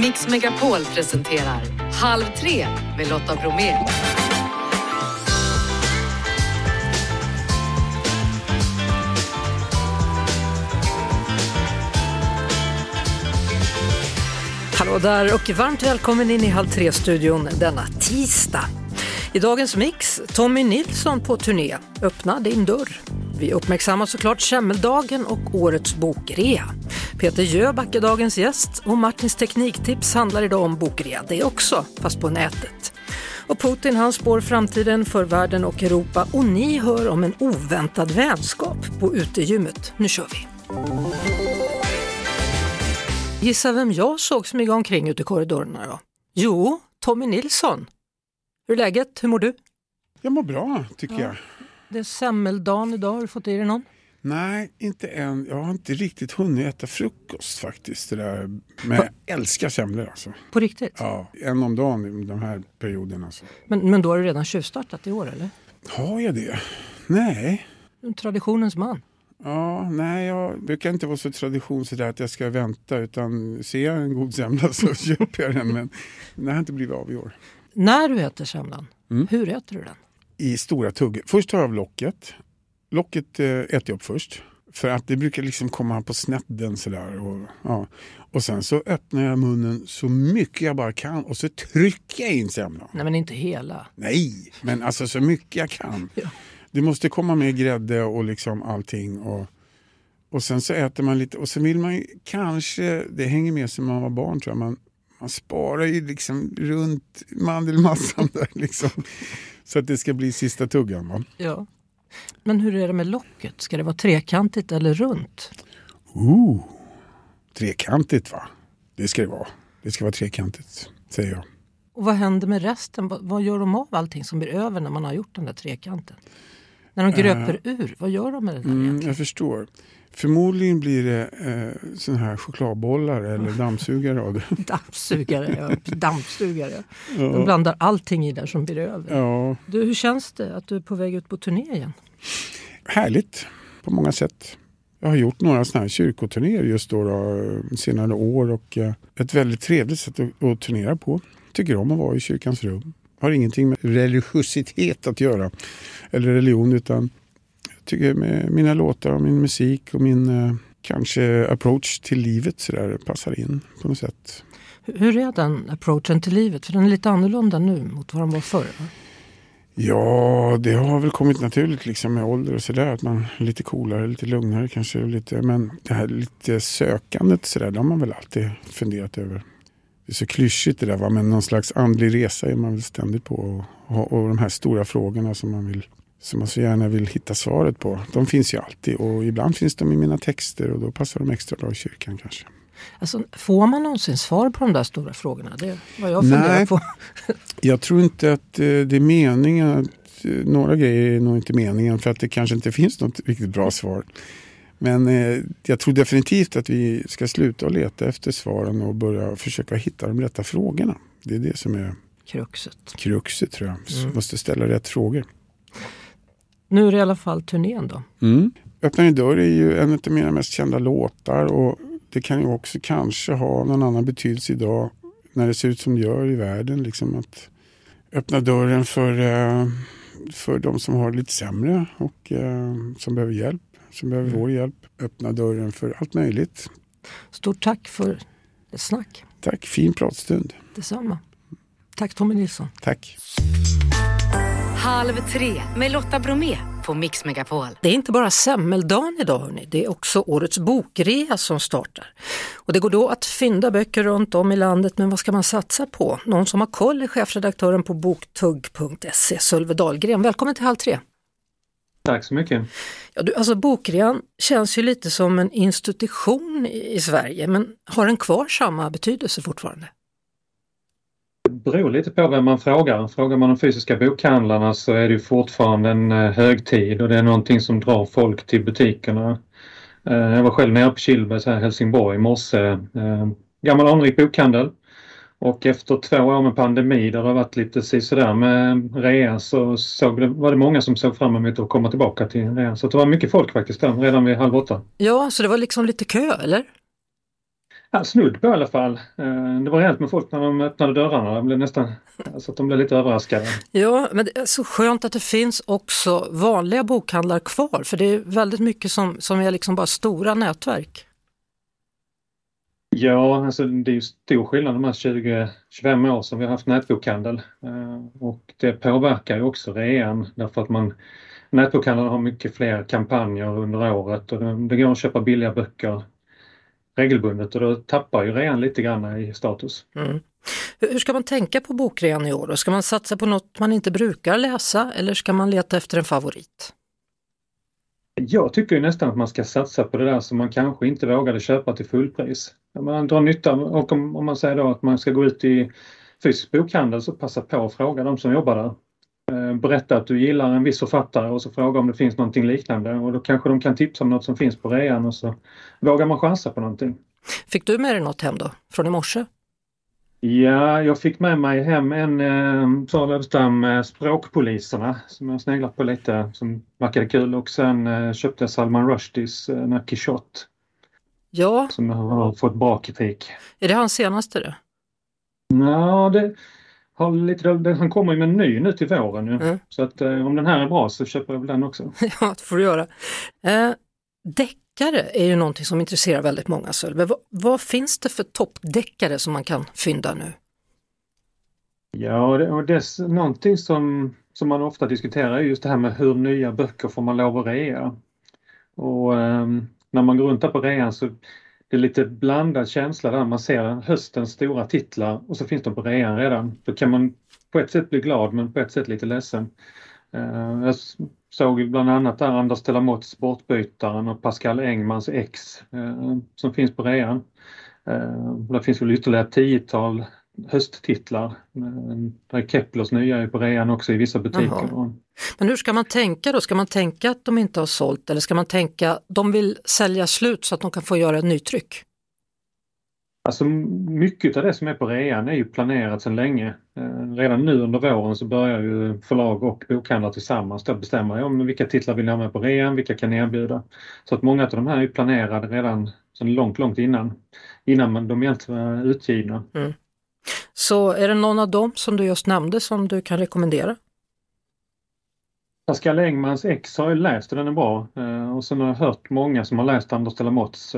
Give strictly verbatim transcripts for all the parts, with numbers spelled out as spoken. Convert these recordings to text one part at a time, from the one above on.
Mix Megapol presenterar Halv tre med Lotta Bromé. Hallå där och varmt välkommen in i Halv tre-studion denna tisdag. I dagens mix, Tommy Nilsson på turné. Öppna din dörr. Vi uppmärksammar såklart kämmeldagen och årets bokrea. Peter Jöback är dagens gäst och Martins tekniktips handlar idag om bokrea. Det också, fast på nätet. Och Putin, han spår framtiden för världen och Europa. Och ni hör om en oväntad vänskap på utegymmet. Nu kör vi! Gissa vem jag såg smyga omkring ute i korridorerna då? Jo, Tommy Nilsson. Hur är läget? Hur mår du? Jag mår bra, tycker ja. jag. Det är semmeldagen idag. Har du fått i dig någon? Nej, inte än. Jag har inte riktigt hunnit äta frukost faktiskt. Det där. Men jag älskar semlor alltså. På riktigt? Ja, en om dagen i de här perioderna. Alltså. Men, men då har du redan tjuvstartat i år, eller? Har jag det? Nej. Du är en traditionens man. Ja, nej, jag brukar inte vara så tradition sådär att jag ska vänta, utan ser jag en god semla så köper jag den. Men det har inte blivit av i år. När du äter semlan, mm. hur äter du den? I stora tugg. Först tar jag av locket. Locket eh, äter jag upp först. För att det brukar liksom komma på snedden sådär. Och, ja. och sen så öppnar jag munnen så mycket jag bara kan. Och så trycker jag in semlan. Nej, men inte hela. Nej, men alltså så mycket jag kan. Ja. Det måste komma med grädde och liksom allting. Och, och sen så äter man lite. Och sen vill man ju kanske, det hänger med sig när man var barn tror jag. Man, man sparar ju liksom runt mandelmassan där liksom. Så att det ska bli sista tuggan, va? Ja. Men hur är det med locket? Ska det vara trekantigt eller runt? Oh, trekantigt va? Det ska det vara. Det ska vara trekantigt, säger jag. Och vad händer med resten? Vad gör de av allting som blir över när man har gjort den där trekanten? När de gröper uh, ur, vad gör de med det där? Mm, jag förstår. Förmodligen blir det eh, sån här chokladbollar eller dammsugare av det. dammsugare, ja. Dammsugare. Ja. De blandar allting i där som blir över. Ja. Du, hur känns det att du är på väg ut på turné igen? Härligt, på många sätt. Jag har gjort några såna här kyrkoturnéer just då, då senare år. Och eh, ett väldigt trevligt sätt att, att turnera på. Tycker om att vara i kyrkans rum. Har ingenting med religiositet att göra. Eller religion, utan... tycker med mina låtar och min musik och min kanske approach till livet så där passar in på något sätt. Hur är den approachen till livet? För den är lite annorlunda nu mot vad den var förr. Va? Ja, det har väl kommit naturligt liksom med ålder och sådär. Att man är lite coolare, lite lugnare kanske. Lite, men det här lite sökandet sådär, det har man väl alltid funderat över. Det är så klyschigt det där, va? Men någon slags andlig resa är man väl ständigt på. Och, och de här stora frågorna som man vill... som man så gärna vill hitta svaret på. De finns ju alltid och ibland finns de i mina texter och då passar de extra bra i kyrkan kanske. Alltså, får man någonsin svar på de där stora frågorna? Det var jag funderar på. Jag tror inte att det är meningen. Att, några grejer är nog inte meningen för att det kanske inte finns något riktigt bra svar. Men eh, jag tror definitivt att vi ska sluta leta efter svaren och börja försöka hitta de rätta frågorna. Det är det som är kruxet. Kruxet tror jag. Så mm. måste ställa rätt frågor. Nu är det i alla fall turnén då. Mm. Öppna din dörr är ju en av mina mest kända låtar och det kan ju också kanske ha någon annan betydelse idag när det ser ut som det gör i världen. Liksom att öppna dörren för, för de som har det lite sämre och som behöver hjälp, som behöver vår hjälp. Öppna dörren för allt möjligt. Stort tack för ett snack. Tack, fin pratstund. Detsamma. Tack Tommy Nilsson. Tack. Halv tre med Lotta Bromé på Mix Megapol. Det är inte bara semmeldagen idag hörrni, det är också årets bokrea som startar. Och det går då att fynda böcker runt om i landet, men vad ska man satsa på? Någon som har koll är chefredaktören på boktugg punkt se, Sölve Dahlgren. Välkommen till Halv tre. Tack så mycket. Ja, du, alltså bokrean känns ju lite som en institution i, i Sverige, men har den kvar samma betydelse fortfarande? Det beror lite på vem man frågar. Frågar man de fysiska bokhandlarna så är det ju fortfarande en högtid och det är någonting som drar folk till butikerna. Jag var själv nere på Kylberg här i Helsingborg i morse. Gammal anrik bokhandel. Och efter två år med pandemi där det har varit lite sådär med rea så såg det, var det många som såg fram emot att komma tillbaka till rea. Så det var mycket folk faktiskt där redan vid halv åtta. Ja, så det var liksom lite kö eller? Ja, snudd på i alla fall. Det var rent med folk när de öppnade dörrarna. De blev nästan, alltså att de blev lite överraskade. Ja, men det är så skönt att det finns också vanliga bokhandlar kvar. För det är väldigt mycket som, som är liksom bara stora nätverk. Ja, alltså det är ju stor skillnad de här tjugo till tjugofem år som vi har haft nätbokhandel. Och det påverkar ju också rean därför att man... Nätbokhandeln har mycket fler kampanjer under året och det går att köpa billiga böcker regelbundet och då tappar ju rean lite grann i status. Mm. Hur ska man tänka på bokrean i år då? Ska man satsa på något man inte brukar läsa eller ska man leta efter en favorit? Jag tycker ju nästan att man ska satsa på det där som man kanske inte vågade köpa till fullpris. Man drar nytta, och om, om man säger då att man ska gå ut i fysisk bokhandel så passa på att fråga de som jobbar där. Berätta att du gillar en viss författare och så fråga om det finns någonting liknande och då kanske de kan tipsa om något som finns på rean och så vågar man chansa på någonting. Fick du med dig något hem då? Från i morse? Ja, jag fick med mig hem en eh, Sara Löfstam eh, Språkpoliserna som jag sneglat på lite som verkade kul och sen eh, köpte jag Salman Rushdies eh, något Quixote. Ja. Som har fått bra kritik. Är det hans senaste det? Ja, det... Lite, han kommer ju med en ny nu till våren. Mm. Så att eh, om den här är bra så köper jag väl den också. Ja, det får du göra. Eh, deckare är ju någonting som intresserar väldigt många. Men vad, vad finns det för toppdeckare som man kan fynda nu? Ja, och det, och det, någonting som, som man ofta diskuterar är just det här med hur nya böcker får man lov att rea. Och eh, när man går runt på rean så... Det är lite blandad känsla där man ser höstens stora titlar och så finns de på rean redan. Då kan man på ett sätt bli glad men på ett sätt lite ledsen. Jag såg bland annat där Anders Thelamotis bortbytaren och Pascal Engmans ex som finns på rean. Det finns väl ytterligare tiotal hösttitlar. Där Keplers nya är på rean också i vissa butiker. Jaha. Men hur ska man tänka då? Ska man tänka att de inte har sålt eller ska man tänka att de vill sälja slut så att de kan få göra ett nytryck? Alltså mycket av det som är på rean är ju planerat sedan länge. Redan nu under våren så börjar ju förlag och bokhandlar tillsammans då bestämma om vilka titlar vill ha med på rean, vilka kan erbjuda. Så att många av de här är planerade redan sedan långt, långt innan. Innan de egentligen var utgivna. Mm. Så är det någon av dem som du just nämnde som du kan rekommendera? Pascal Engmans ex har ju läst och den är bra. Och sen har jag hört många som har läst Anders Thelamotis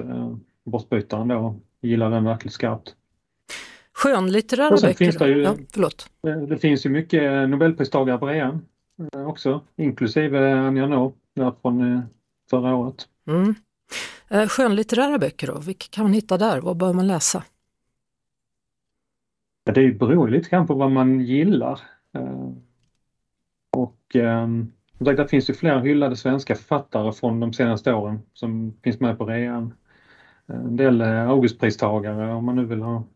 bortbytaren då. Gillar den verkligen skarpt. Skönlitterära böcker. Det, ju, ja, förlåt. Det finns ju mycket Nobelpristagare på rean också. Inklusive Annie Ernaux där från förra året. Mm. Skönlitterära böcker då. Vilka kan man hitta där? Vad bör man läsa? Det beror lite grann på vad man gillar. Och eh, det finns ju flera hyllade svenska författare från de senaste åren som finns med på rean. En del Augustpristagare om man nu vill ha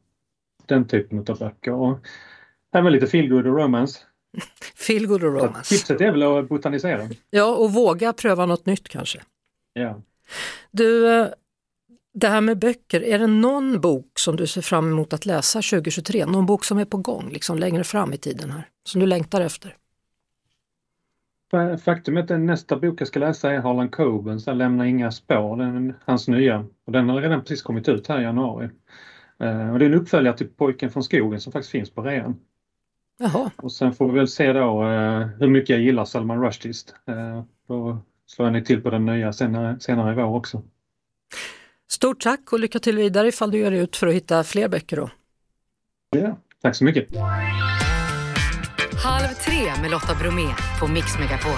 den typen av böcker. Och även lite feelgood och romance. Feelgood och romance. Så tipset är väl att botanisera. Ja, och våga pröva något nytt kanske. Ja. Du, det här med böcker, är det någon bok som du ser fram emot att läsa tjugo tjugotre? Någon bok som är på gång liksom längre fram i tiden här, som du längtar efter? Faktumet är att nästa bok jag ska läsa är Harlan Coben, så lämnar inga spår, den, hans nya. Och den har redan precis kommit ut här i januari. Eh, och det är en uppföljare till Pojken från skogen som faktiskt finns på rean. Jaha. Och sen får vi väl se då eh, hur mycket jag gillar Salman Rushdie. Eh, då slår jag till på den nya senare, senare i vår också. Stort tack och lycka till vidare ifall du gör det ut för att hitta fler böcker då. Ja, tack så mycket. Halv tre med Lotta Bromé på Mix Megapol.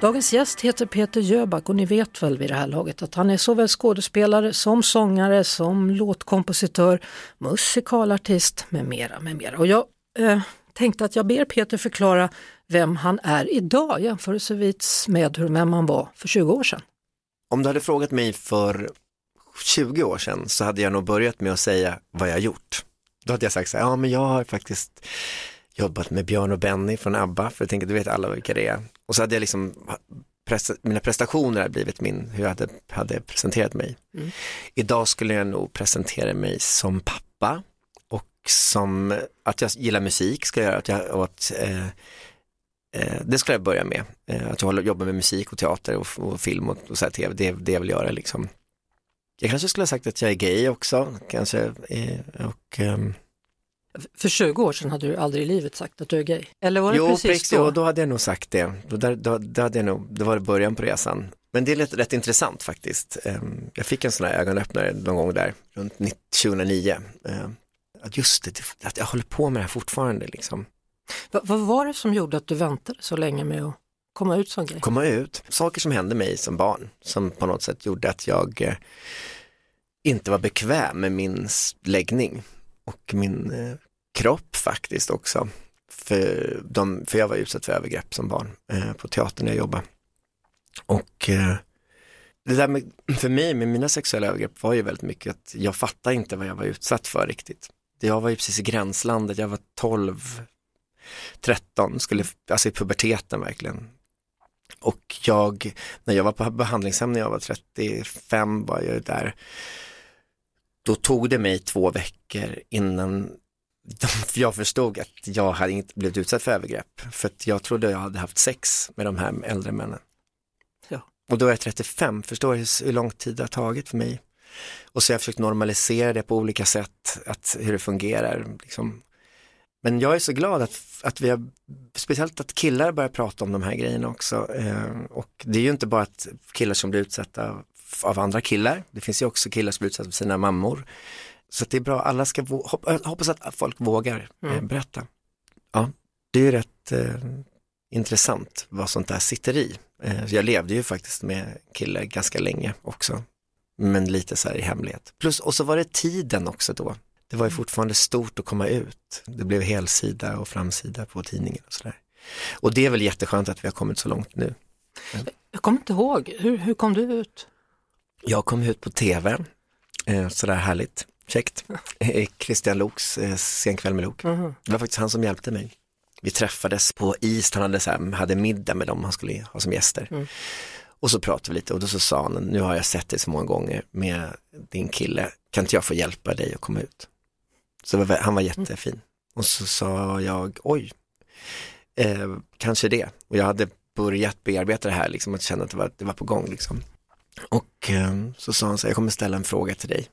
Dagens gäst heter Peter Jöback och ni vet väl vid det här laget att han är såväl skådespelare som sångare, som låtkompositör, musikalartist med mera, med mera. Och jag eh, tänkte att jag ber Peter förklara vem han är idag jämförelsevis med hur vem han var för tjugo år sedan. Om du hade frågat mig för tjugo år sedan så hade jag nog börjat med att säga vad jag gjort. Då hade jag sagt så här, ja men jag har faktiskt jobbat med Björn och Benny från ABBA, för jag tänker, du vet alla vilka det är. Och så hade jag liksom, presta- mina prestationer hade blivit min, hur jag hade, hade presenterat mig. Mm. Idag skulle jag nog presentera mig som pappa och som att jag gillar musik ska jag göra, att jag, och att, eh, eh, det skulle jag börja med. Eh, att jag jobbar med musik och teater och, och film och, och så här tv, det, det jag vill göra liksom. Jag kanske skulle ha sagt att jag är gay också. Kanske, och, um... För tjugo år sedan hade du aldrig i livet sagt att du är gay. Eller var det jo, precis, precis då? Jo, då hade jag nog sagt det. Då, då, då, hade jag nog, då var det början på resan. Men det är rätt, rätt intressant faktiskt. Um, jag fick en sån här ögonöppnare någon gång där, runt tjugohundranio. Um, att just det, att jag håller på med det här fortfarande. Liksom. Va, vad var det som gjorde att du väntade så länge med att komma ut som grej? Komma ut. Saker som hände mig som barn som på något sätt gjorde att jag eh, inte var bekväm med min läggning och min eh, kropp faktiskt också. För, de, för jag var utsatt för övergrepp som barn eh, på teatern jag jobbade. Och eh, det där med, för mig med mina sexuella övergrepp var ju väldigt mycket att jag fattade inte vad jag var utsatt för riktigt. Jag var ju precis i gränslandet, jag var tolv, tretton, skulle, alltså i puberteten verkligen. Och jag, när jag var på behandlingshem när jag var trettiofem var jag där. Då tog det mig två veckor innan jag förstod att jag hade inte blivit utsatt för övergrepp. För att jag trodde jag hade haft sex med de här äldre männen. Ja. Och då är jag trettiofem, förstår hur lång tid det har tagit för mig. Och så har jag försökt normalisera det på olika sätt, att hur det fungerar liksom. Men jag är så glad att, att vi har, speciellt att killar börjar prata om de här grejerna också. Eh, och det är ju inte bara att killar som blir utsatta av andra killar. Det finns ju också killar som blir utsatta av sina mammor. Så att det är bra, alla ska vå- hoppas att folk vågar eh, berätta. Ja, det är ju rätt eh, intressant vad sånt där sitter i. Eh, jag levde ju faktiskt med killar ganska länge också. Men lite så här i hemlighet. Plus, och så var det tiden också då. Det var ju fortfarande stort att komma ut. Det blev helsida och framsida på tidningen och sådär. Och det är väl jätteskönt att vi har kommit så långt nu. Men... Jag kommer inte ihåg. Hur, hur kom du ut? Jag kom ut på tv. Eh, sådär härligt. Käckt. Christian Loks eh, Sen kväll med Lok. Mm-hmm. Det var faktiskt han som hjälpte mig. Vi träffades på East. Han hade, så här, hade middag med dem han skulle ha som gäster. Mm. Och så pratade vi lite och då så sa han, nu har jag sett dig så många gånger med din kille. Kan inte jag få hjälpa dig att komma ut? Så var, han var jättefin. Och så sa jag, oj, eh, kanske det. Och jag hade börjat bearbeta det här, liksom, att känna att det var, det var på gång. Liksom. Och eh, så sa han så här, jag kommer ställa en fråga till dig.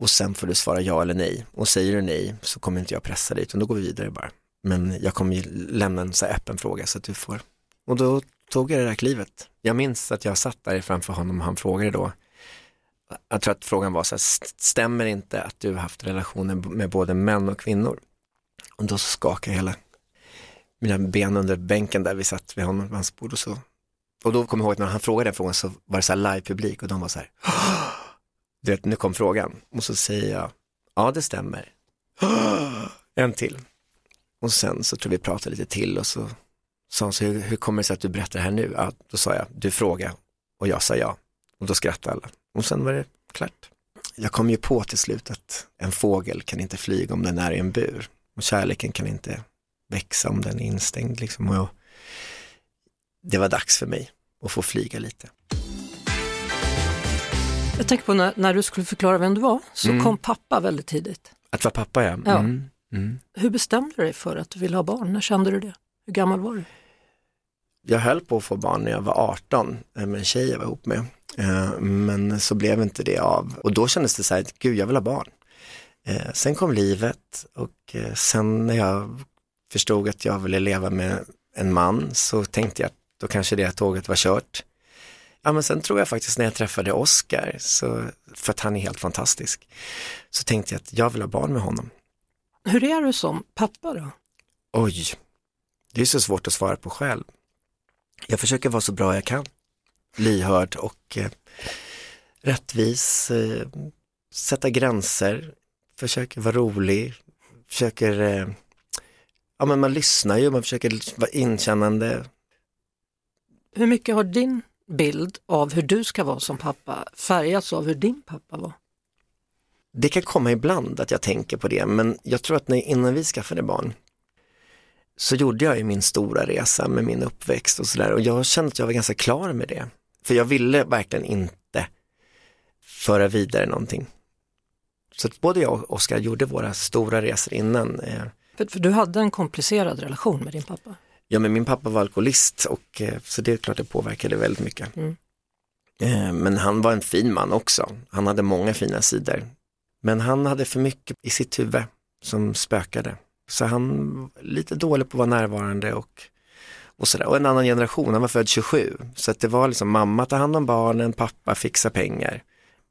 Och sen får du svara ja eller nej. Och säger du nej så kommer inte jag pressa dig, utan då går vi vidare bara. Men jag kommer lämna en så här öppen fråga så att du får. Och då tog jag det där klivet. Jag minns att jag satt där framför honom och han frågade då. Jag tror att frågan var så här, stämmer inte att du har haft relationer med både män och kvinnor? Och då skakade jag hela mina ben under bänken där vi satt vid honom, hans bord och så. Och då kom jag ihåg att när han frågade den frågan så var det så här live-publik och de var så här, du vet, nu kom frågan. Och så säger jag, ja det stämmer. En till. Och sen så tror vi pratade lite till och så sa han, så hur, hur kommer det sig att du berättar det här nu? Ja, då sa jag, du frågar och jag sa ja. Och då skrattade alla. Och sen var det klart. Jag kom ju på till slut att en fågel kan inte flyga om den är i en bur. Och kärleken kan inte växa om den är instängd. Liksom. Och jag, det var dags för mig att få flyga lite. Jag tänker på när, när du skulle förklara vem du var så mm. kom pappa väldigt tidigt. Att vara pappa, ja. Mm. ja. Mm. Hur bestämde du dig för att du ville ha barn? När kände du det? Hur gammal var du? Jag höll på att få barn när jag var arton med en tjej jag var ihop med. Men så blev inte det av. Och då kändes det så här, gud jag vill ha barn. Sen kom livet och sen när jag förstod att jag ville leva med en man så tänkte jag att då kanske det tåget var kört. Ja, men sen tror jag faktiskt när jag träffade Oscar, så, för att han är helt fantastisk, så tänkte jag att jag vill ha barn med honom. Hur är du som pappa då? Oj, det är så svårt att svara på själv. Jag försöker vara så bra jag kan. Lyhörd och eh, rättvis. Eh, sätta gränser. Försöker vara rolig. Försöker... Eh, ja, men man lyssnar ju. Man försöker vara inkännande. Hur mycket har din bild av hur du ska vara som pappa färgats av hur din pappa var? Det kan komma ibland att jag tänker på det. Men jag tror att när, innan vi skaffade barn... så gjorde jag ju min stora resa med min uppväxt och sådär. Och jag kände att jag var ganska klar med det. För jag ville verkligen inte föra vidare någonting. Så att både jag och Oscar gjorde våra stora resor innan. För, för du hade en komplicerad relation med din pappa? Ja, men min pappa var alkoholist. Och, så det är klart det påverkade väldigt mycket. Mm. Eh, men han var en fin man också. Han hade många fina sidor. Men han hade för mycket i sitt huvud som spökade. Så han var lite dålig på att vara närvarande och, och sådär. Och en annan generation, han var född tjugosju. Så att det var liksom mamma tar hand om barnen, pappa fixar pengar.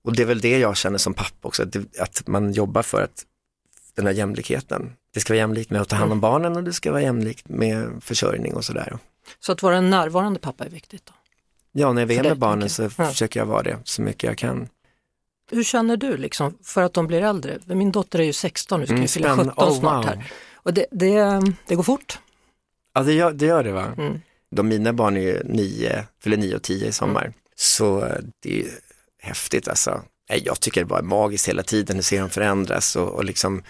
Och det är väl det jag känner som pappa också. Att, det, att man jobbar för att den här jämlikheten. Det ska vara jämlikt med att ta hand om barnen och det ska vara jämlikt med försörjning och sådär. Så att vara en närvarande pappa är viktigt då? Ja, när jag är med barnen så ja. försöker jag vara det så mycket jag kan. Hur känner du liksom för att de blir äldre? Min dotter är ju sexton nu, ska mm, ju fylla sjutton oh, snart här. Wow. Och det, det, det går fort? Ja, det gör det, gör det va? Mm. De mina barn är ju nio, fyller nio och tio i sommar. Mm. Så det är häftigt alltså. Jag tycker det bara är magiskt hela tiden, hur ser de förändras och, och liksom...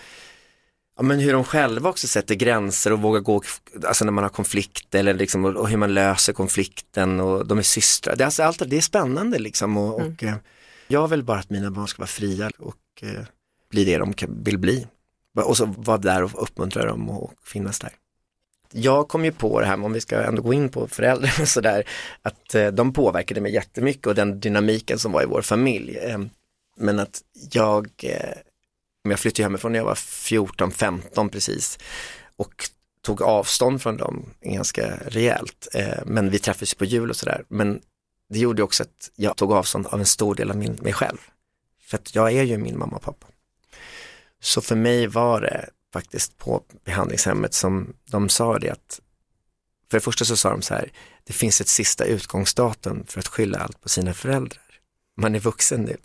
Ja, men hur de själva också sätter gränser och vågar gå, alltså när man har konflikt eller liksom, och, och hur man löser konflikten och de är systrar. Det är, alltså allt, det är spännande liksom och, mm. och eh, jag vill bara att mina barn ska vara fria och eh, bli det de vill bli. Och så vara där och uppmuntra dem och, och finnas där. Jag kom ju på det här, om vi ska ändå gå in på föräldrar och sådär, att eh, de påverkade mig jättemycket och den dynamiken som var i vår familj. Eh, men att jag... Eh, Jag flyttade hemifrån när jag var fjorton femton precis och tog avstånd från dem ganska rejält. Men vi träffades på jul och sådär. Men det gjorde också att jag tog avstånd av en stor del av min, mig själv. För att jag är ju min mamma och pappa. Så för mig var det faktiskt på behandlingshemmet som de sa det att... För det första så sa de så här, det finns ett sista utgångsdatum för att skylla allt på sina föräldrar. Man är vuxen nu.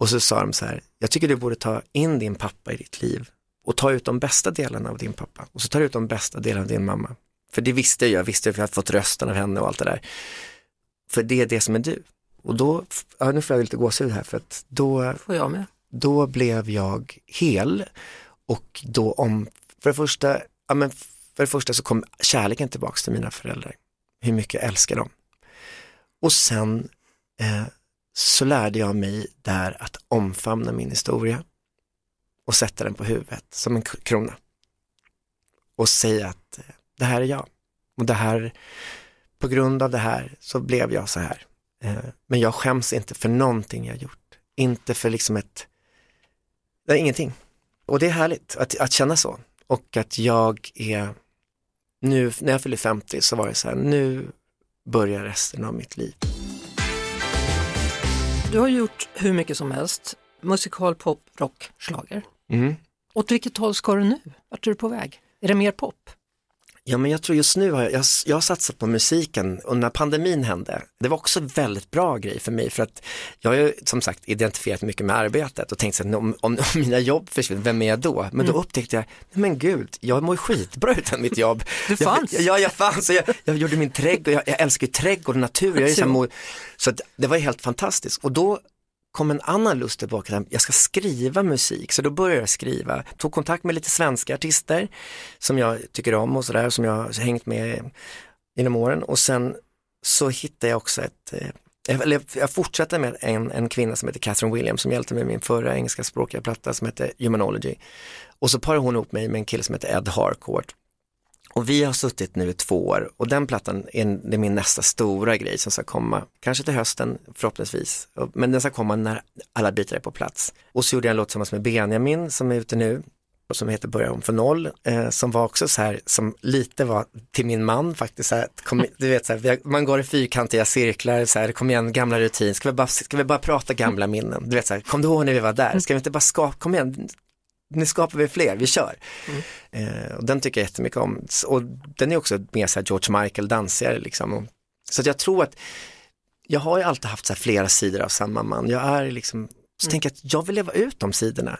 Och så sa de så här, jag tycker du borde ta in din pappa i ditt liv och ta ut de bästa delarna av din pappa. Och så tar du ut de bästa delarna av din mamma. För det visste jag, jag visste för jag hade fått rösten av henne och allt det där. För det är det som är du. Och då, ja, nu får jag lite gåshud här för att då, får jag med. Då blev jag hel. Och då om, för det första, ja men för det första så kom kärleken tillbaka till mina föräldrar. Hur mycket jag älskar dem. Och sen... Eh, så lärde jag mig där att omfamna min historia och sätta den på huvudet som en krona och säga att det här är jag och det här, på grund av det här så blev jag så här, men jag skäms inte för någonting jag gjort, inte för liksom ett det är ingenting, och det är härligt att, att känna så. Och att jag är nu, när jag fyller femtio så var det så här, nu börjar resten av mitt liv. Du har gjort hur mycket som helst. Musikal, pop, rock, schlager. Mm. Åt vilket håll ska du nu? Vart är du på väg? Är det mer pop? Ja, men jag tror just nu har jag, jag, jag har satsat på musiken. Och när pandemin hände, det var också en väldigt bra grej för mig. För att jag har ju som sagt identifierat mycket med arbetet. Och tänkt att om, om, om mina jobb försvinner, vem är jag då? Men mm. då upptäckte jag, men gud, jag mår skitbra utan mitt jobb. Du fanns? Ja, jag, jag fanns. Jag, jag gjorde min trädgård, jag, jag älskar ju trädgård och natur. Jag är så här, mår, så att det var helt fantastiskt. Och då kom en annan lust tillbaka, jag ska skriva musik. Så då började jag skriva, tog kontakt med lite svenska artister som jag tycker om och sådär, som jag har hängt med inom åren. Och sen så hittade jag också ett, eller jag fortsatte med en, en kvinna som heter Catherine Williams som hjälpte mig med min förra engelska språkiga platta som heter Humanology. Och så parade hon ihop mig med en kille som heter Ed Harcourt. Och vi har suttit nu i två år och den plattan är, det är min nästa stora grej som ska komma. Kanske till hösten förhoppningsvis. Men den ska komma när alla bitar är på plats. Och så gjorde jag en låt tillsammans med Benjamin som är ute nu. Och som heter Börja om för noll. Eh, som var också så här, som lite var till min man faktiskt. Så här, kom, du vet så här, man går i fyrkantiga cirklar. Så här, kom igen, gamla rutin. Ska vi bara, ska vi bara prata gamla minnen? Du vet så här, kom du ihåg när vi var där? Ska vi inte bara skapa, kom igen. Nu skapar vi fler, vi kör. Mm. Eh, och den tycker jag jättemycket om. Och den är också mer så här George Michael dansigare liksom. Och, så att jag tror att jag har ju alltid haft så här flera sidor av samma man. Jag är liksom, så mm. tänker jag att jag vill leva ut de sidorna.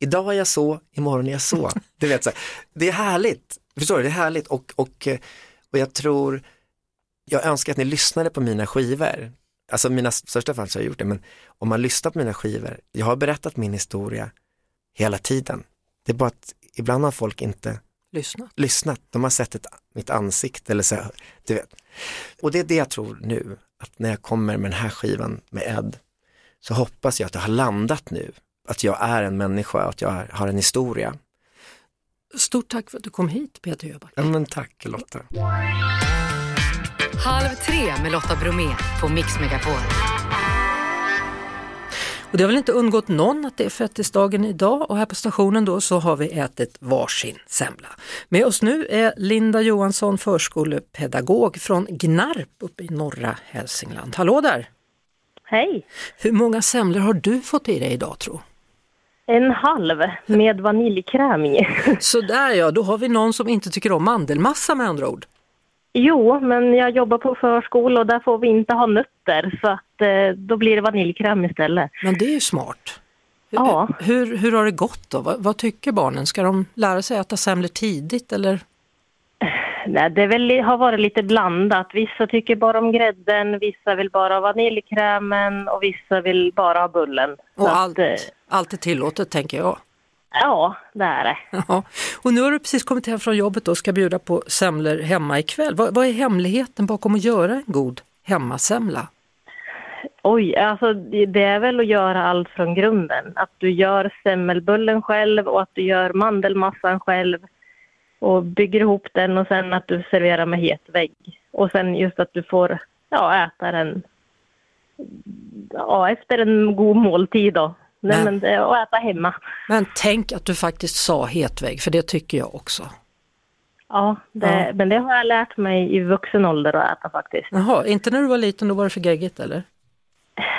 Idag är jag så, imorgon är jag så. Du vet så här, det är härligt. Förstår du, det är härligt. Och, och, och jag tror, jag önskar att ni lyssnade på mina skivor. Alltså mina största fall så har jag gjort det. Men om man lyssnar på mina skivor, jag har berättat min historia hela tiden. Det är bara att ibland har folk inte lyssnat. lyssnat. De har sett ett, mitt ansikte eller så, du vet. Och det är det jag tror nu. Att när jag kommer med den här skivan med Ed så hoppas jag att jag har landat nu. Att jag är en människa och att jag har en historia. Stort tack för att du kom hit, Peter Jöback. Ja, men tack Lotta. Halv tre med Lotta Bromé på Mix Megapol. Och det har väl inte undgått någon att det är fettisdagen idag, och här på stationen då så har vi ätit varsin semla. Med oss nu är Linda Johansson, förskolepedagog från Gnarp uppe i norra Hälsingland. Hallå där! Hej! Hur många semlor har du fått i dig idag, tror? En halv med vaniljkräm i. Så där ja, då har vi någon som inte tycker om mandelmassa med andra ord. Jo, men jag jobbar på förskola och där får vi inte ha nötter, så att eh, då blir det vaniljkräm istället. Men det är ju smart. Hur, ja. hur, hur har det gått då? Vad, vad tycker barnen? Ska de lära sig att äta semlor tidigt eller? Nej, det väl, har varit lite blandat. Vissa tycker bara om grädden, vissa vill bara ha vaniljkrämen och vissa vill bara ha bullen. Och att, allt, allt är tillåtet, tänker jag. Ja, det är det. Ja. Och nu har du precis kommit hem från jobbet och ska bjuda på semlor hemma ikväll. Vad, vad är hemligheten bakom att göra en god hemmasemla? Oj, alltså det är väl att göra allt från grunden. Att du gör semmelbullen själv och att du gör mandelmassan själv. Och bygger ihop den och sen att du serverar med het vägg. Och sen just att du får ja, äta den ja, efter en god måltid då. Nej, men, men, och äta hemma. Men tänk att du faktiskt sa het vägg, för det tycker jag också. Ja, det, ja. Men det har jag lärt mig i vuxen ålder att äta faktiskt. Jaha, inte när du var liten, då var det för geggigt eller?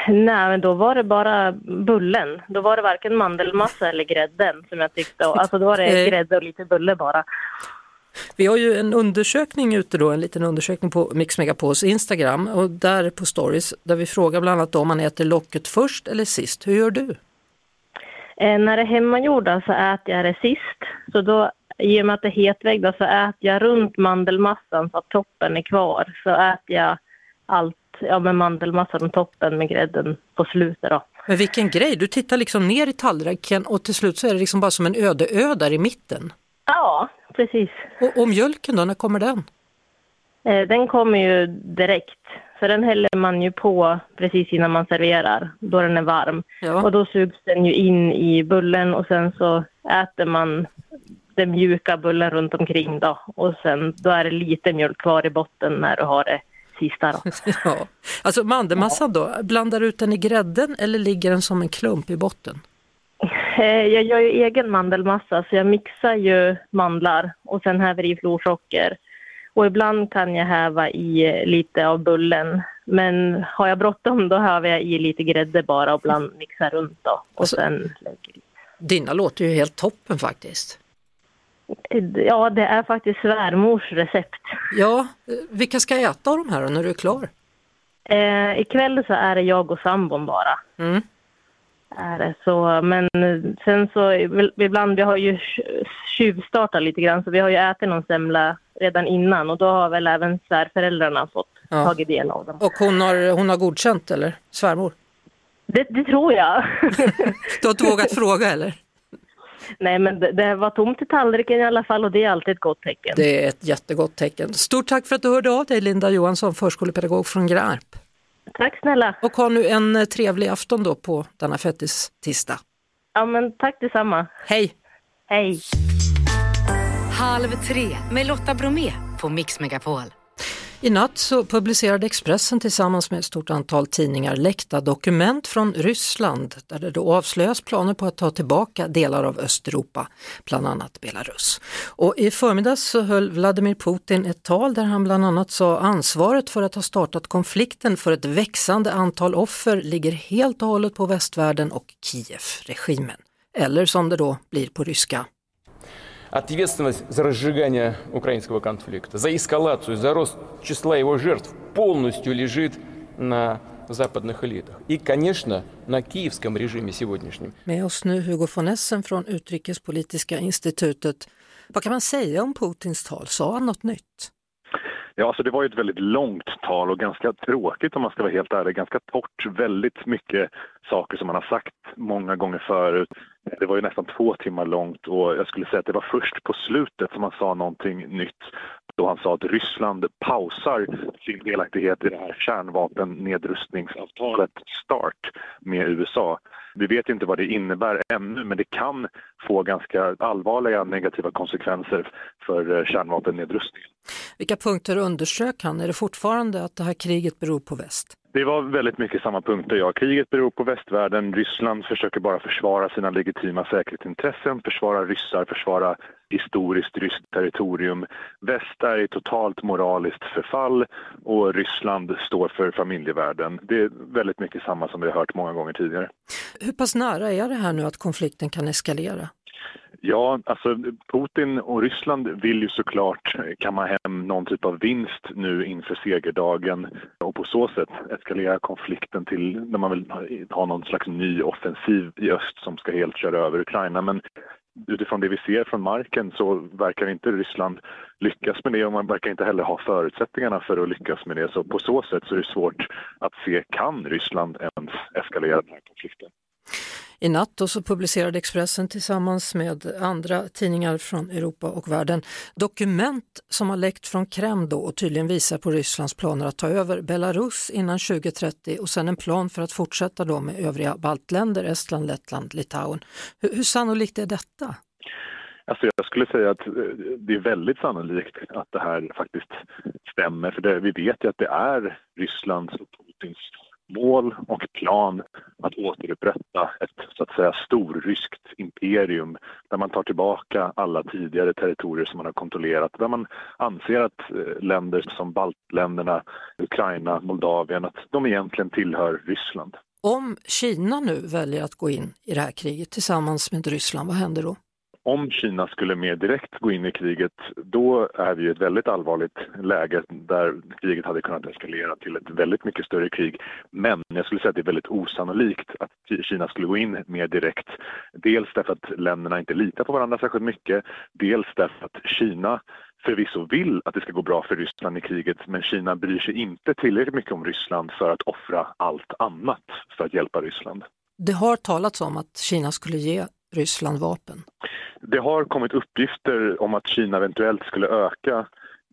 Nej, men då var det bara bullen. Då var det varken mandelmassa eller grädden som jag tyckte. Alltså då var det grädde och lite bulle bara. Vi har ju en undersökning ute då, en liten undersökning på Mix Megapols Instagram och där på stories där vi frågar bland annat om man äter locket först eller sist. Hur gör du? Eh, när det är hemmagjorda så äter jag det sist. Så då, i och med att det är hetvägg så äter jag runt mandelmassan så att toppen är kvar. Så äter jag allt ja, med mandelmassan och toppen med grädden på slutet då. Men vilken grej, du tittar liksom ner i tallriken och till slut så är det liksom bara som en öde ö där i mitten. Ja, precis. Och, och mjölken då, när kommer den? Eh, den kommer ju direkt. För den häller man ju på precis innan man serverar, då den är varm. Ja. Och då sugs den ju in i bullen och sen så äter man den mjuka bullen runt omkring då. Och sen då är det lite mjölk kvar i botten när du har det sista då. Ja. Alltså mandelmassa då, blandar du ut den i grädden eller ligger den som en klump i botten? Jag gör ju egen mandelmassa så jag mixar ju mandlar och sen häver i florsocker. Och ibland kan jag häva i lite av bullen. Men har jag bråttom då häver jag i lite grädde bara och bland mixar runt då. Och alltså, sen dina låter ju helt toppen faktiskt. Ja, det är faktiskt svärmors recept. Ja, vilka ska äta av de här när du är klar? Eh, ikväll så är det jag och sambon bara. Mm. Är det så, men sen så ibland, vi har ju tjuvstartat lite grann så vi har ju ätit någon semla redan innan och då har väl även svärföräldrarna fått ja. tagit del av dem. Och hon har, hon har godkänt eller? Svärmor? Det, det tror jag. Du har inte vågat fråga eller? Nej, men det, det var tomt i tallriken i alla fall och det är alltid ett gott tecken. Det är ett jättegott tecken. Stort tack för att du hörde av dig, Linda Johansson, förskolepedagog från Grarp. Tack snälla. Och ha nu en trevlig afton då på denna fettis tisdag. Ja men tack detsamma. Hej. Hej. Halv tre med Lotta Bromé på Mix Megapol. I natt så publicerade Expressen tillsammans med ett stort antal tidningar läckta dokument från Ryssland där det då avslöjas planer på att ta tillbaka delar av Östeuropa, bland annat Belarus. Och i förmiddags så höll Vladimir Putin ett tal där han bland annat sa ansvaret för att ha startat konflikten för ett växande antal offer ligger helt och hållet på västvärlden och Kiev-regimen. Eller som det då blir på ryska. Ответственность за разжигание украинского конфликта, за эскалацию, за рост числа его жертв полностью лежит на западных элитах. И, конечно, на киевском режиме сегодняшнем. Med oss nu Hugo von Essen från Utrikespolitiska institutet. Vad kan man säga om Putins tal? Sa han något nytt? Ja, alltså det var ju ett väldigt långt tal och ganska tråkigt om man ska vara helt ärlig. Ganska torrt, väldigt mycket saker som man har sagt många gånger förut. Det var ju nästan två timmar långt och jag skulle säga att det var först på slutet som han sa någonting nytt. Då han sa att Ryssland pausar sin delaktighet i det här kärnvapennedrustningsavtalet START med U S A. Vi vet inte vad det innebär ännu, men det kan få ganska allvarliga negativa konsekvenser för kärnvapennedrustningen. Vilka punkter undersök han? Är det fortfarande att det här kriget beror på väst? Det var väldigt mycket samma punkter. Ja, kriget beror på västvärlden. Ryssland försöker bara försvara sina legitima säkerhetsintressen, försvara ryssar, försvara historiskt ryskt territorium. Väst är i totalt moraliskt förfall och Ryssland står för familjevärlden. Det är väldigt mycket samma som vi har hört många gånger tidigare. Hur pass nära är det här nu att konflikten kan eskalera? Ja, alltså Putin och Ryssland vill ju såklart kamma hem någon typ av vinst nu inför segerdagen och på så sätt eskalera konflikten till när man vill ha någon slags ny offensiv i öst som ska helt köra över Ukraina. Men utifrån det vi ser från marken så verkar inte Ryssland lyckas med det och man verkar inte heller ha förutsättningarna för att lyckas med det. Så på så sätt så är det svårt att se, kan Ryssland ens eskalera den här konflikten? I natt så publicerade Expressen tillsammans med andra tidningar från Europa och världen dokument som har läckt från Kreml då och tydligen visar på Rysslands planer att ta över Belarus innan tjugo trettio och sen en plan för att fortsätta då med övriga baltländer, Estland, Lettland, Litauen. Hur, hur sannolikt är detta? Alltså jag skulle säga att det är väldigt sannolikt att det här faktiskt stämmer, för det, vi vet ju att det är Rysslands och Putins mål och plan att återupprätta ett så att säga storryskt imperium där man tar tillbaka alla tidigare territorier som man har kontrollerat, där man anser att länder som baltländerna, Ukraina, Moldavien, att de egentligen tillhör Ryssland. Om Kina nu väljer att gå in i det här kriget tillsammans med Ryssland, vad händer då? Om Kina skulle mer direkt gå in i kriget, då är vi i ett väldigt allvarligt läge där kriget hade kunnat eskalera till ett väldigt mycket större krig. Men jag skulle säga att det är väldigt osannolikt att Kina skulle gå in mer direkt. Dels därför att länderna inte litar på varandra särskilt mycket, dels därför att Kina förvisso vill att det ska gå bra för Ryssland i kriget, men Kina bryr sig inte tillräckligt mycket om Ryssland för att offra allt annat för att hjälpa Ryssland. Det har talats om att Kina skulle ge Ryssland vapen. Det har kommit uppgifter om att Kina eventuellt skulle öka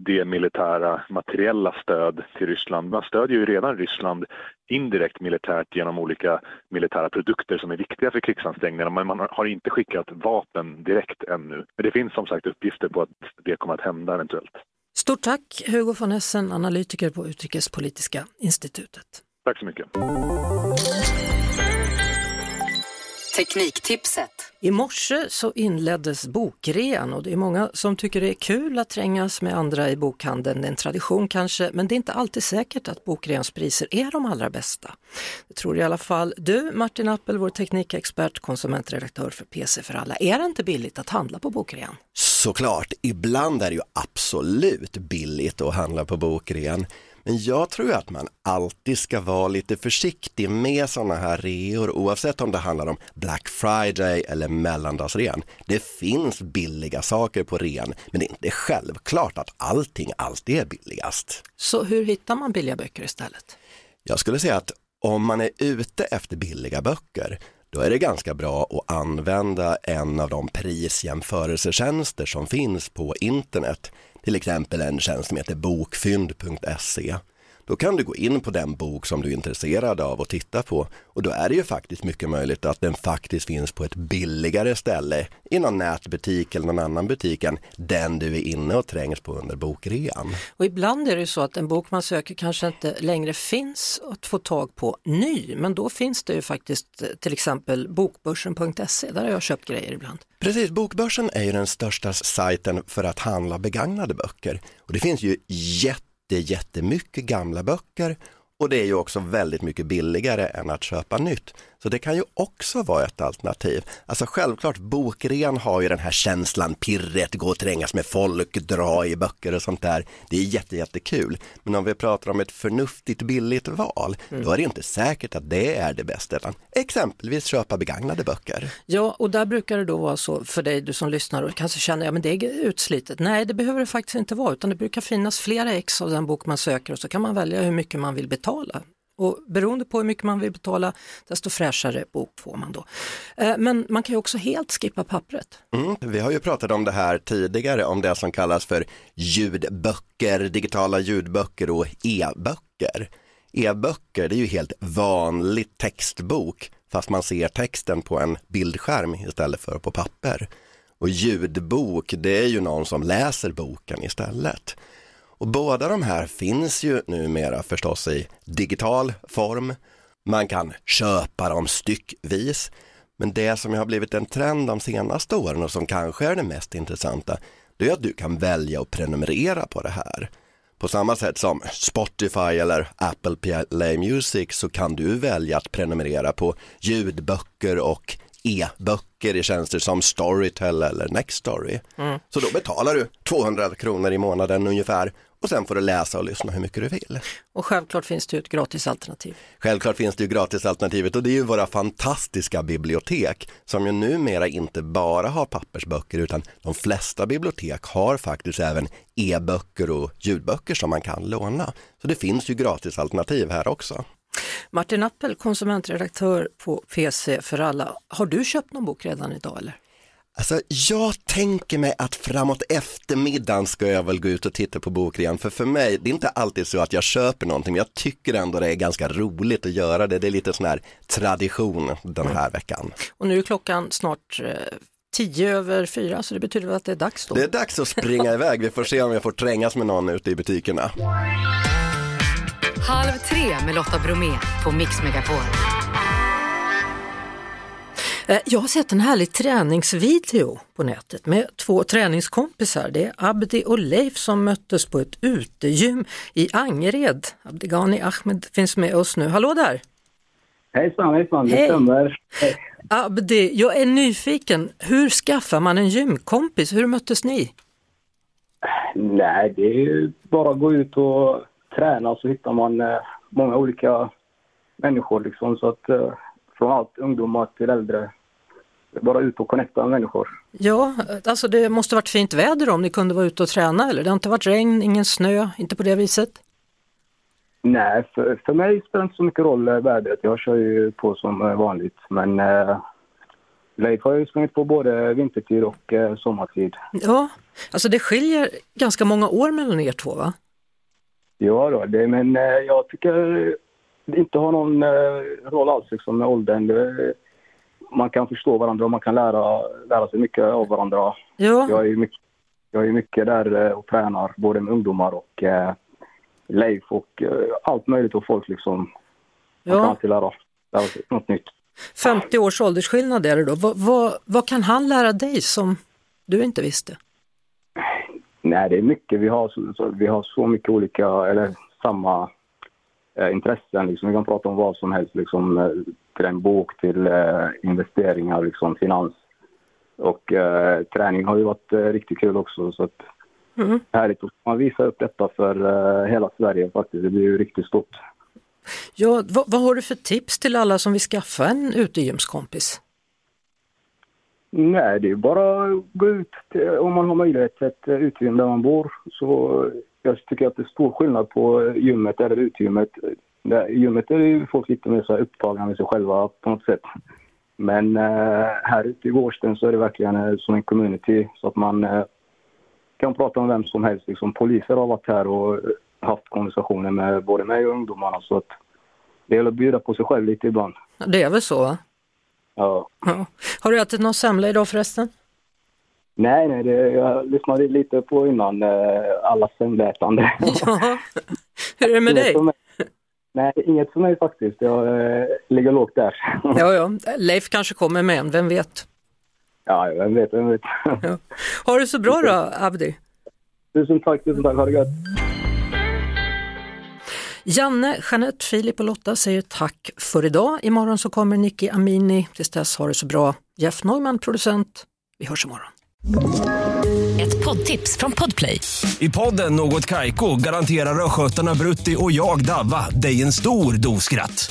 det militära materiella stöd till Ryssland. Man stödjer ju redan Ryssland indirekt militärt genom olika militära produkter som är viktiga för krigsansträngningarna, men man har inte skickat vapen direkt ännu. Men det finns som sagt uppgifter på att det kommer att hända eventuellt. Stort tack Hugo von Essen, analytiker på Utrikespolitiska institutet. Tack så mycket. Tekniktipset. I morse så inleddes bokrean och det är många som tycker det är kul att trängas med andra i bokhandeln. Det är en tradition kanske, men det är inte alltid säkert att bokreans priser är de allra bästa. Det tror i alla fall du, Martin Appel, vår teknikexpert, konsumentredaktör för P C för alla. Är det inte billigt att handla på bokrean? Såklart, ibland är det ju absolut billigt att handla på bokrean. Men jag tror att man alltid ska vara lite försiktig med sådana här reor oavsett om det handlar om Black Friday eller mellandagsrean. Det finns billiga saker på rean, men det är inte självklart att allting alltid är billigast. Så hur hittar man billiga böcker istället? Jag skulle säga att om man är ute efter billiga böcker, då är det ganska bra att använda en av de prisjämförelsetjänster som finns på internet. Till exempel en tjänst som heter bokfynd punkt se. Då kan du gå in på den bok som du är intresserad av och titta på. Och då är det ju faktiskt mycket möjligt att den faktiskt finns på ett billigare ställe i någon nätbutik eller någon annan butik än den du är inne och trängs på under bokrean. Och ibland är det ju så att en bok man söker kanske inte längre finns att få tag på ny. Men då finns det ju faktiskt till exempel bokbörsen punkt se. Där har jag köpt grejer ibland. Precis, bokbörsen är ju den största sajten för att handla begagnade böcker. Och det finns ju jätte Det är jättemycket gamla böcker och det är ju också väldigt mycket billigare än att köpa nytt. Så det kan ju också vara ett alternativ. Alltså självklart, bokrean har ju den här känslan, pirret, gå och trängas med folk, dra i böcker och sånt där. Det är jätte, jättekul. Men om vi pratar om ett förnuftigt billigt val, mm. då är det inte säkert att det är det bästa. Utan exempelvis köpa begagnade böcker. Ja, och där brukar det då vara så för dig, du som lyssnar och kanske känner, ja men det är utslitet. Nej, det behöver det faktiskt inte vara, utan det brukar finnas flera ex av den bok man söker och så kan man välja hur mycket man vill betala. Och beroende på hur mycket man vill betala, desto fräschare bok får man då. Men man kan ju också helt skippa pappret. Mm, vi har ju pratat om det här tidigare, om det som kallas för ljudböcker, digitala ljudböcker och e-böcker. E-böcker, det är ju helt vanlig textbok fast man ser texten på en bildskärm istället för på papper. Och ljudbok, det är ju någon som läser boken istället. Och båda de här finns ju numera förstås i digital form. Man kan köpa dem styckvis. Men det som har blivit en trend de senaste åren och som kanske är det mest intressanta, det är att du kan välja att prenumerera på det här. På samma sätt som Spotify eller Apple Play Music så kan du välja att prenumerera på ljudböcker och e-böcker i tjänster som Storytel eller Nextory. Mm. Så då betalar du tvåhundra kronor i månaden ungefär och sen får du läsa och lyssna hur mycket du vill. Och självklart finns det ju ett gratisalternativ. Självklart finns det ju gratisalternativet, och det är ju våra fantastiska bibliotek som ju numera inte bara har pappersböcker, utan de flesta bibliotek har faktiskt även e-böcker och ljudböcker som man kan låna. Så det finns ju gratisalternativ här också. Martin Appel, konsumentredaktör på P C för alla. Har du köpt någon bok redan idag eller? Alltså jag tänker mig att framåt eftermiddagen ska jag väl gå ut och titta på bok igen. För för mig, det är inte alltid så att jag köper någonting. Men jag tycker ändå det är ganska roligt att göra det. Det är lite sån här tradition den här mm. veckan. Och nu är klockan snart... Eh... Tio över fyra, så det betyder väl att det är dags då? Det är dags att springa iväg. Vi får se om jag får trängas med någon ute i butikerna. Halv tre med Lotta Bromé på Mix Megapol. Jag har sett en härlig träningsvideo på nätet med två träningskompisar. Det är Abdi och Leif som möttes på ett utegym i Angered. Abdigani Ahmed finns med oss nu. Hallå där! Hejsan, hejsan. Hej. Hej. Hej. Abdi, jag är nyfiken. Hur skaffar man en gymkompis? Hur möttes ni? Nej, det är ju bara att gå ut och träna, så hittar man eh, många olika människor liksom, så att eh, från allt ungdomar till äldre, bara ut och connecta med människor. Ja, alltså det måste varit fint väder om ni kunde vara ute och träna, eller? Det har inte varit regn, ingen snö, inte på det viset? Nej, för, för mig spelar inte så mycket roll vädret. Jag kör ju på som vanligt. Men eh, Leif har ju sprungit på både vintertid och eh, sommartid. Ja, alltså det skiljer ganska många år mellan er två, va? Ja då, det, men eh, jag tycker det inte har någon eh, roll alls liksom, med åldern. Det, man kan förstå varandra och man kan lära, lära sig mycket av varandra. Ja. Jag är ju mycket, jag är mycket där och tränar både med ungdomar och... Eh, Leif och uh, allt möjligt och folk liksom. Man ja. Kan alltid lära, lära sig något nytt. femtio års åldersskillnad är det då. Va, va, vad kan han lära dig som du inte visste? Nej, det är mycket. Vi har så, så, vi har så mycket olika, eller samma eh, intressen. Liksom. Vi kan prata om vad som helst. Liksom, till en bok, till eh, investeringar, liksom, finans. Och eh, träning har ju varit eh, riktigt kul också, så att Mm. Härligt, och man visar upp detta för uh, hela Sverige faktiskt, det blir ju riktigt stort. Ja, vad, vad har du för tips till alla som vill skaffa en utegymskompis? Nej, det är bara att gå ut till, om man har möjlighet till ett utegym där man bor, så jag tycker att det är stor skillnad på gymmet eller utegymmet. Gymmet är ju folk lite mer så här upptagna med sig själva på något sätt. Men uh, här ute i Gårdsten så är det verkligen uh, som en community, så att man... Uh, kan prata om vem som helst. Liksom, poliser har varit här och haft konversationer med både mig och ungdomarna. Så att det gäller att bjuda på sig själv lite ibland. Det är väl så, va? Ja. ja. Har du ätit någon semla idag förresten? Nej, nej. Det, jag lyssnade lite på innan alla semlätande. Ja. Hur är det med dig? Nej, inget för mig faktiskt. Jag eh, ligger lågt där. ja, ja. Leif kanske kommer med en. Vem vet? Ja, jag vet, jag vet. Ja. Har du så bra då, Abdi? Tusen tack, tusen tack. Ha det gott. Janne, Jeanette, Filip och Lotta säger tack för idag. Imorgon så kommer Nicky Amini. Tills dess har det så bra. Jeff Neumann, producent. Vi hörs imorgon. Ett poddtips från Podplay. I podden Något Kaiko garanterar röskötarna Brutti och jag Davva dig en stor doskratt.